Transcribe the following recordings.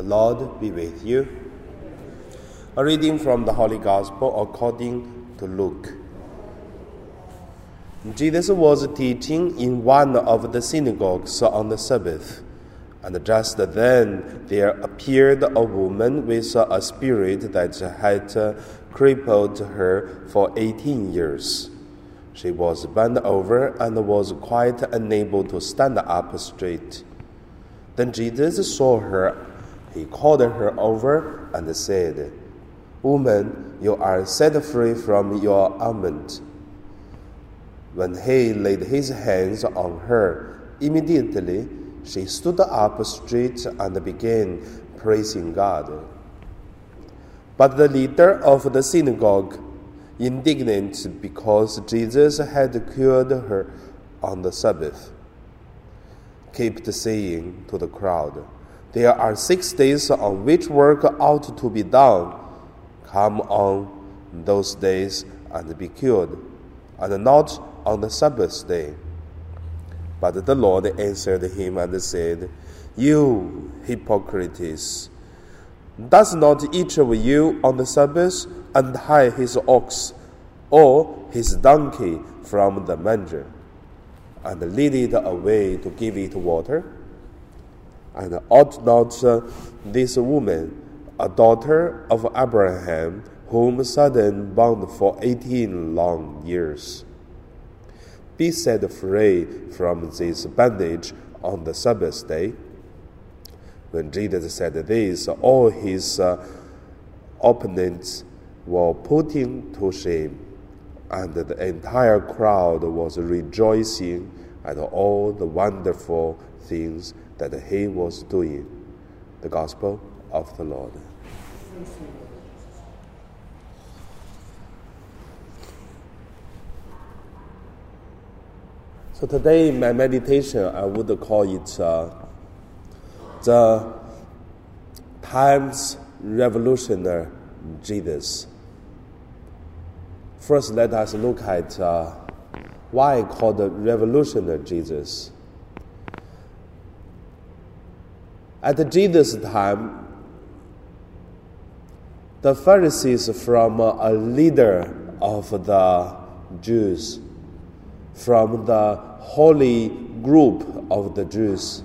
The Lord be with you. A reading from the Holy Gospel according to Luke. Jesus was teaching in one of the synagogues on the Sabbath, and just then there appeared a woman with a spirit that had crippled her for 18 years. She was bent over and was quite unable to stand up straight. Then Jesus saw her. He called her over and said, "Woman, you are set free from your ailment." When he laid his hands on her, immediately she stood up straight and began praising God. But the leader of the synagogue, indignant because Jesus had cured her on the Sabbath, kept saying to the crowd, "There are 6 days on which work ought to be done. Come on those days and be cured, and not on the Sabbath day." But the Lord answered him and said, "You hypocrites! Does not each of you on the Sabbath untie his ox or his donkey from the manger, and lead it away to give it water? And ought not this woman, a daughter of Abraham, whom Satan bound for 18 long years, be set free from this bondage on the Sabbath day?" When Jesus said this, all his opponents were put to shame, and the entire crowd was rejoicing at all the wonderful things that he was doing. The Gospel of the Lord. So today in my meditation, I would call it the times revolutionary Jesus. First, let us look at why called the revolutionary Jesus. At Jesus' time, the Pharisees, from a leader of the Jews, from the holy group of the Jews,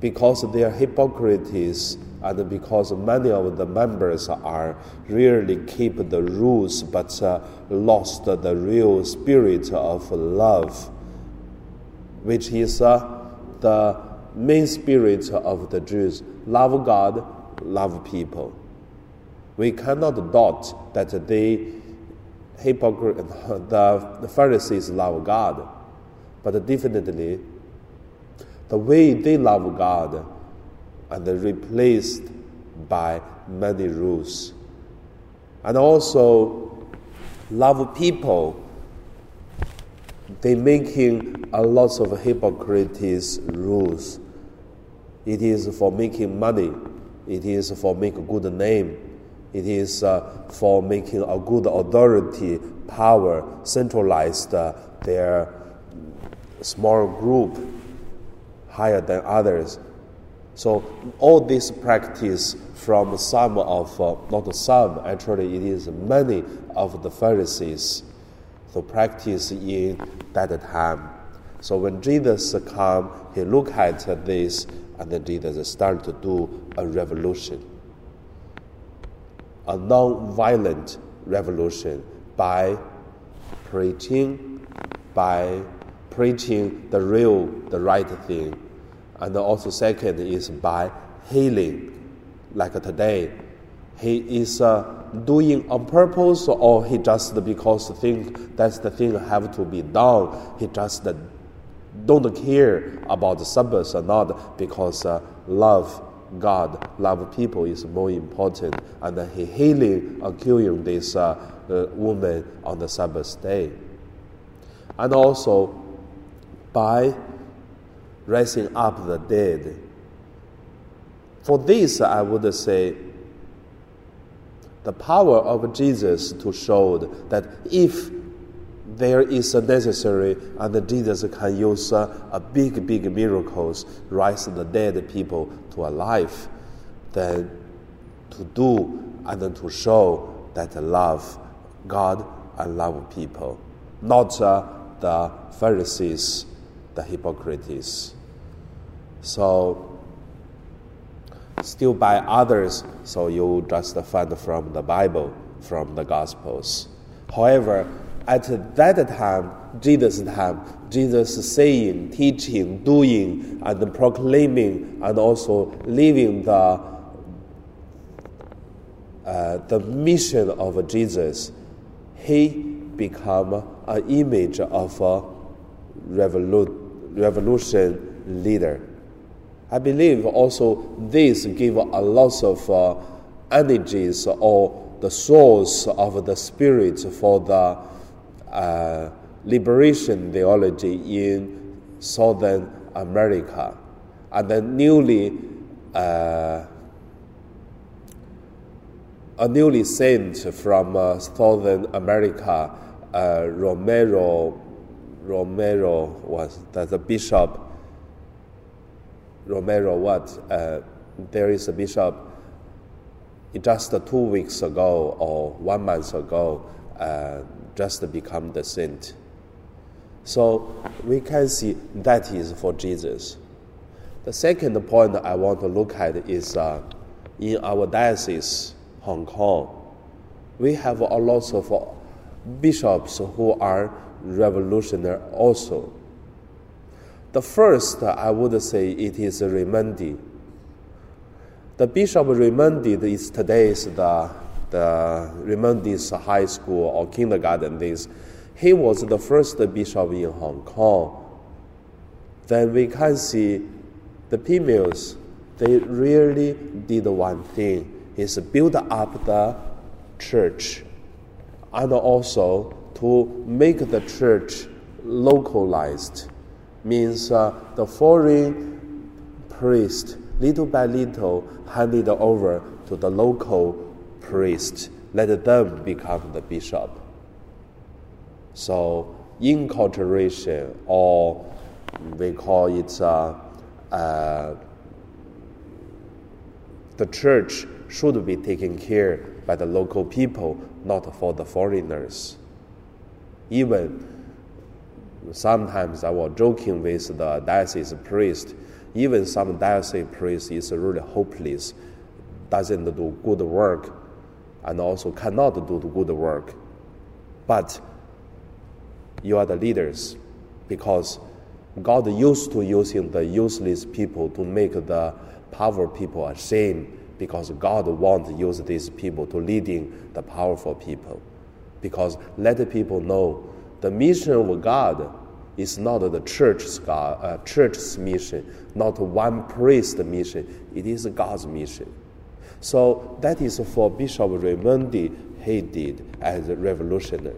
because they are hypocrites and because many of the members are really keep the rules but lost the real spirit of love, which is the main spirit of the Jews: love God, love people. We cannot doubt that the Pharisees love God, but definitely the way they love God and replaced by many rules. And also love people, they making a lot of hypocrites rules. It is for making money, it is for make a good name, it is for making a good authority, power, centralized their small group higher than others. So all this practice from some of, not some, actually it is many of the Pharisees to practice in that time. So when Jesus came, he looked at this, and then Jesus started to do a revolution, a non-violent revolution, by preaching the real, the right thing. And also second is by healing, like today. He is doing on purpose, or he just because think that's the thing have to be done. He just don't care about the Sabbath or not, because love God, love people is more important, and he healing and curing this woman on the Sabbath day. And also by raising up the dead. For this, I would say the power of Jesus to show that if there is a necessary, and Jesus can use a big miracles, rise the dead people to alive. than to do and to show that love God and love people, not the Pharisees, the hypocrites. So, still by others, so you just find from the Bible, from the Gospels. However, at that time, Jesus' saying, teaching, doing, and proclaiming, and also living the mission of Jesus, he become an image of a revolution leader. I believe also this gives a lot of energies or the source of the spirit for the liberation theology in Southern America, and the newly sent from Southern America, Romero was the bishop. Romero, there is a bishop. Just 2 weeks ago or 1 month ago, just become the saint. So we can see that is for Jesus. The second point I want to look at is in our diocese, Hong Kong, we have a lot of bishops who are revolutionary also. The first, I would say, it is Raimondi. The Bishop Raimondi is today's the Raimondi's high school or kindergarten days. He was the first bishop in Hong Kong. Then we can see the females, they really did one thing, is build up the church and also to make the church localized. Means the foreign priest, little by little, handed over to the local priest, let them become the bishop. So incorporation, or we call it the church should be taken care by the local people, not for the foreigners. Even sometimes I was joking with the diocese priest, even some diocese priest is really hopeless, doesn't do good work, and also cannot do the good work. But you are the leaders, because God used to using the useless people to make the powerful people ashamed, because God wants to use these people to leading the powerful people. Because let the people know the mission of God is not the church's mission, not one priest's mission, it is God's mission. So that is for Bishop Raimondi, he did as a revolutionary.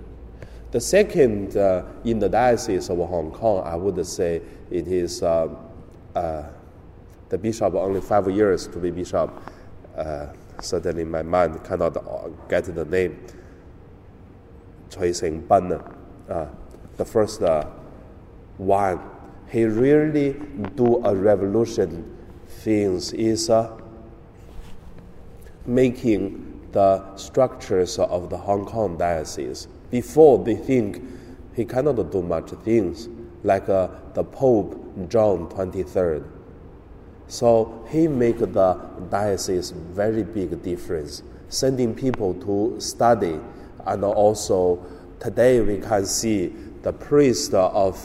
The second in the Diocese of Hong Kong, I would say it is the bishop only 5 years to be bishop. Certainly my mind cannot get the name. Choi Seng Ban, the first one. He really do a revolution things is making the structures of the Hong Kong diocese. Before they think he cannot do much things, like the Pope John XXIII. So he make the diocese very big difference, sending people to study, and also today we can see the priest of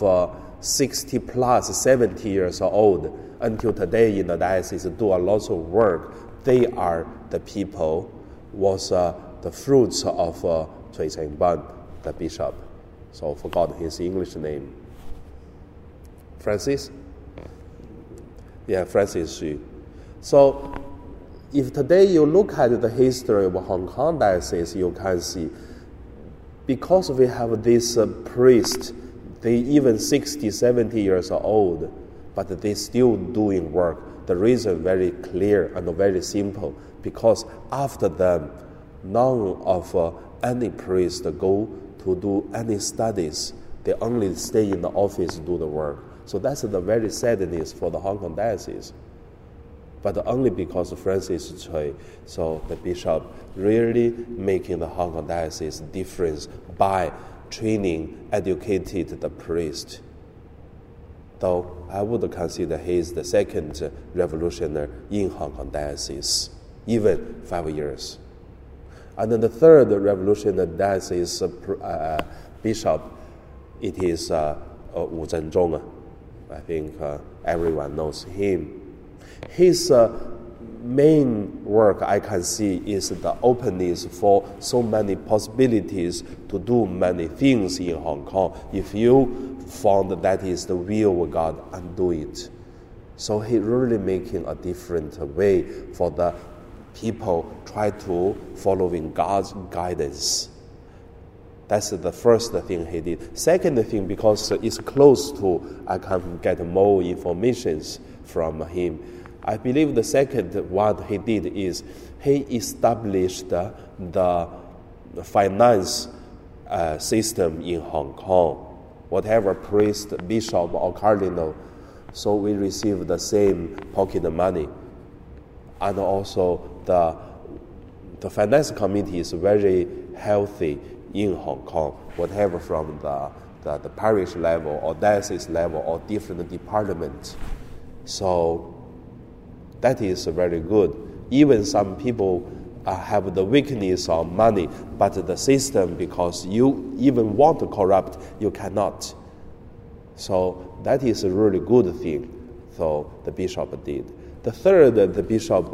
60 plus 70 years old until today in the diocese do a lot of work. They are the people, was the fruits of Choi Seng Ban, the bishop. So I forgot his English name. Francis? Yeah, Francis Hsu. So if today you look at the history of Hong Kong diocese, you can see because we have this priest, they even 60, 70 years old, but they still doing work. The reason very clear and very simple, because after them, none of any priest go to do any studies. They only stay in the office do the work. So that's the very sadness for the Hong Kong diocese. but only because Francis Hsu, so the bishop, really making the Hong Kong diocese difference by training, educated the priest. Though I would consider he is the second revolutionary in Hong Kong diocese, even 5 years. And then the third revolutionary diocese bishop, it is Wu Zhenzhong. I think everyone knows him. His main work I can see is the openness for so many possibilities to do many things in Hong Kong. If you found that is the will of God, and do it. So he really making a different way for the people try to following God's guidance. That's the first thing he did. Second thing, because it's close to, I can get more information from him. I believe the second what he did is he established the finance system in Hong Kong. Whatever priest, bishop, or cardinal, so we receive the same pocket money. And also the finance committee is very healthy in Hong Kong, whatever from the parish level or diocese level or different departments. So that is very good. Even some people have the weakness of money, but the system, because you even want to corrupt, you cannot. So that is a really good thing. So the bishop did. The third, the bishop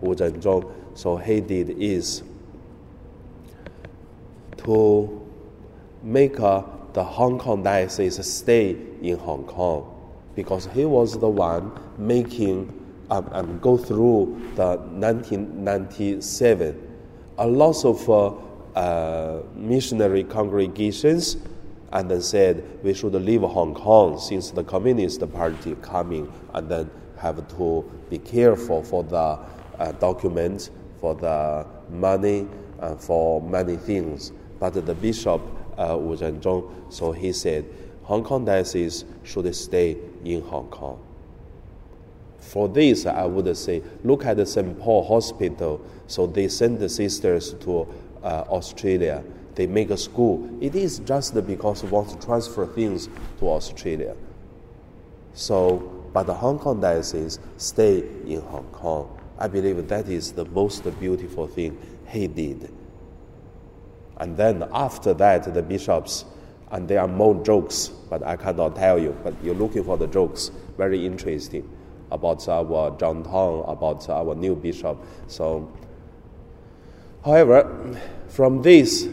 Wu Zhenzhong, so he did is to make the Hong Kong diocese stay in Hong Kong, because he was the one making and go through the 1997. A lot of missionary congregations and then said we should leave Hong Kong since the Communist Party coming, and then have to be careful for the documents, for the money, and for many things. But the bishop, Wu Zhenzhong, so he said, Hong Kong diocese should stay in Hong Kong. For this, I would say, look at the St. Paul Hospital. So they send the sisters to Australia. They make a school. It is just because we want to transfer things to Australia. So, but the Hong Kong diocese stay in Hong Kong. I believe that is the most beautiful thing he did. And then after that, the bishops, and there are more jokes, but I cannot tell you, but you're looking for the jokes, very interesting, about our John Tong, about our new bishop. So, however, from this,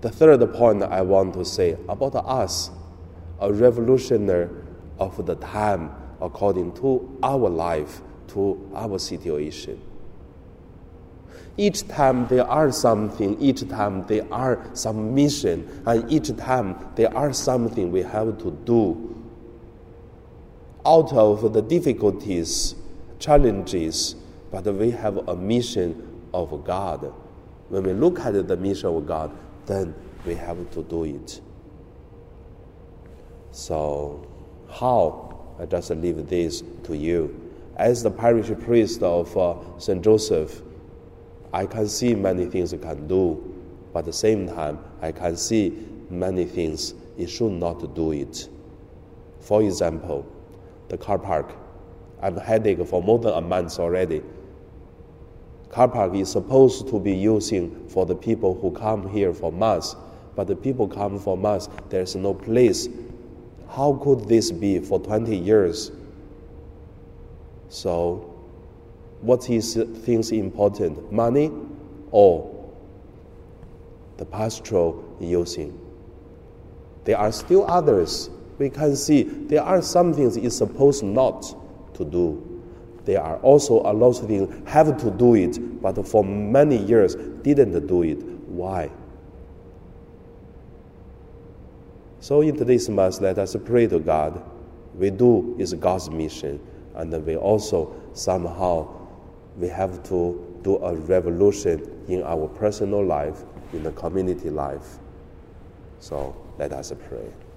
the third point I want to say about us, a revolutionary of the time, according to our life, to our situation. Each time there are something, each time there are some mission, and each time there are something we have to do. Out of the difficulties, challenges, but we have a mission of God. When we look at the mission of God, then we have to do it. So, how? I just leave this to you. As the parish priest of St. Joseph, I can see many things I can do, but at the same time, I can see many things I should not do it. For example, the car park. I'm headache for more than a month already. Car park is supposed to be using for the people who come here for Mass, but the people come for Mass, there's no place. How could this be for 20 years? So, what is things important? Money or the pastoral using? There are still others. We can see there are some things it's supposed not to do. There are also a lot of things have to do it, but for many years didn't do it. Why? So in today's Mass, let us pray to God. We do is God's mission. And then we also somehow, we have to do a revolution in our personal life, in the community life. So let us pray.